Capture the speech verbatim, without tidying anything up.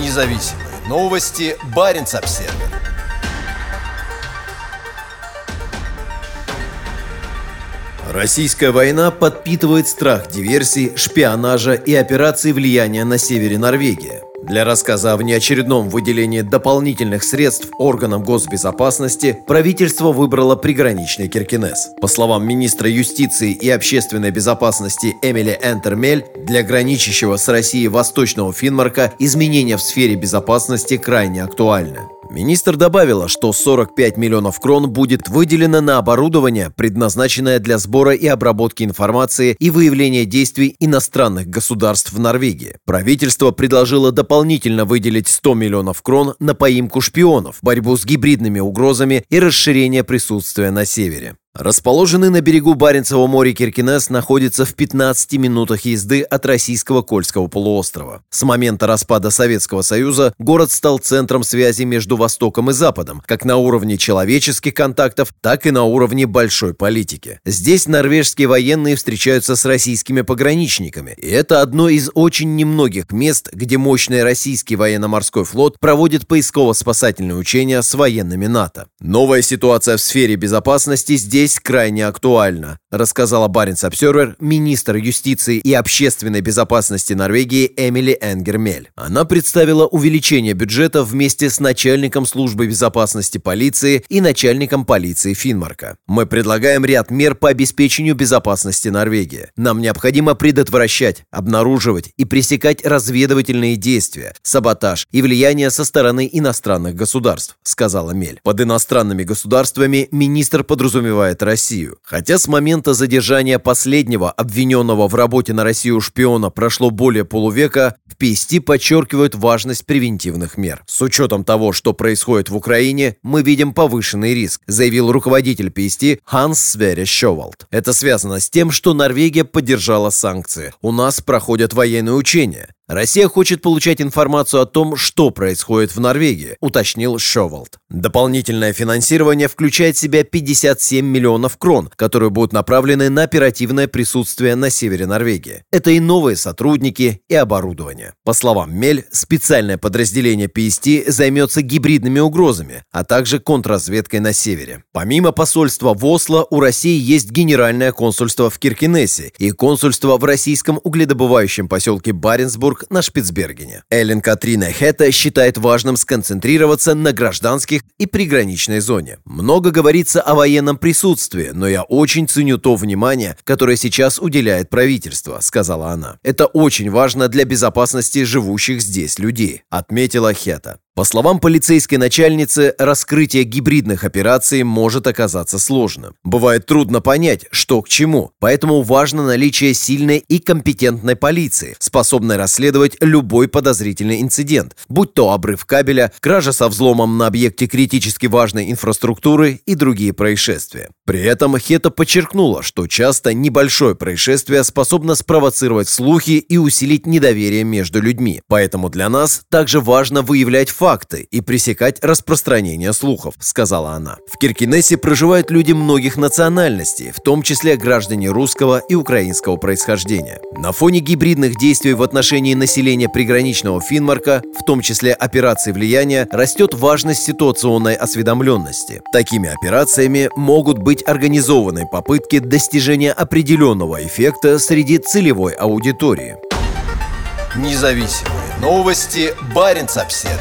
Независимые новости. Баренц-Обсервер. Российская война подпитывает страх диверсий, шпионажа и операций влияния на севере Норвегии. Для рассказа о внеочередном выделении дополнительных средств органам госбезопасности правительство выбрало приграничный Киркенес. По словам министра юстиции и общественной безопасности Эмили Энгер Мель, для граничащего с Россией восточного Финмарка изменения в сфере безопасности крайне актуальны. Министр добавила, что сорок пять миллионов крон будет выделено на оборудование, предназначенное для сбора и обработки информации и выявления действий иностранных государств в Норвегии. Правительство предложило дополнительно выделить сто миллионов крон на поимку шпионов, борьбу с гибридными угрозами и расширение присутствия на севере. Расположенный на берегу Баренцева моря Киркенес находится в пятнадцати минутах езды от российского Кольского полуострова. С момента распада Советского Союза город стал центром связи между Востоком и Западом, как на уровне человеческих контактов, так и на уровне большой политики. Здесь норвежские военные встречаются с российскими пограничниками, и это одно из очень немногих мест, где мощный российский военно-морской флот проводит поисково-спасательные учения с военными НАТО. Новая ситуация в сфере безопасности здесь Здесь крайне актуально, рассказала Баренц-Обсервер министр юстиции и общественной безопасности Норвегии Эмили Энгер Мель. Она представила увеличение бюджета вместе с начальником службы безопасности полиции и начальником полиции Финмарка. «Мы предлагаем ряд мер по обеспечению безопасности Норвегии. Нам необходимо предотвращать, обнаруживать и пресекать разведывательные действия, саботаж и влияние со стороны иностранных государств», сказала Мель. Под иностранными государствами министр подразумевает Россию. Хотя с момента задержания последнего, обвиненного в работе на Россию шпиона, прошло более полувека, в ПСТ подчеркивают важность превентивных мер. «С учетом того, что происходит в Украине, мы видим повышенный риск», заявил руководитель ПСТ Ханс Сверре Шёвольд. «Это связано с тем, что Норвегия поддержала санкции. У нас проходят военные учения. Россия хочет получать информацию о том, что происходит в Норвегии», уточнил Шёвольд. Дополнительное финансирование включает в себя пятьдесят семь миллионов крон, которые будут направлены на оперативное присутствие на севере Норвегии. Это и новые сотрудники, и оборудование. По словам Мель, специальное подразделение ПСТ займется гибридными угрозами, а также контрразведкой на севере. Помимо посольства в Осло, у России есть генеральное консульство в Киркенесе и консульство в российском угледобывающем поселке Баренцбург на Шпицбергене. Эллен Катрина Хета считает важным сконцентрироваться на гражданских и приграничной зоне. «Много говорится о военном присутствии, но я очень ценю то внимание, которое сейчас уделяет правительство», — сказала она. «Это очень важно для безопасности живущих здесь людей», — отметила Хета. По словам полицейской начальницы, раскрытие гибридных операций может оказаться сложным. «Бывает трудно понять, что к чему, поэтому важно наличие сильной и компетентной полиции, способной расследовать любой подозрительный инцидент, будь то обрыв кабеля, кража со взломом на объекте критически важной инфраструктуры и другие происшествия». При этом Хета подчеркнула, что часто небольшое происшествие способно спровоцировать слухи и усилить недоверие между людьми. «Поэтому для нас также важно выявлять факты, факты и пресекать распространение слухов», — сказала она. В Киркенесе проживают люди многих национальностей, в том числе граждане русского и украинского происхождения. На фоне гибридных действий в отношении населения приграничного Финмарка, в том числе операций влияния, растет важность ситуационной осведомленности. Такими операциями могут быть организованы попытки достижения определенного эффекта среди целевой аудитории. Независимые новости Баренц-Обсервер.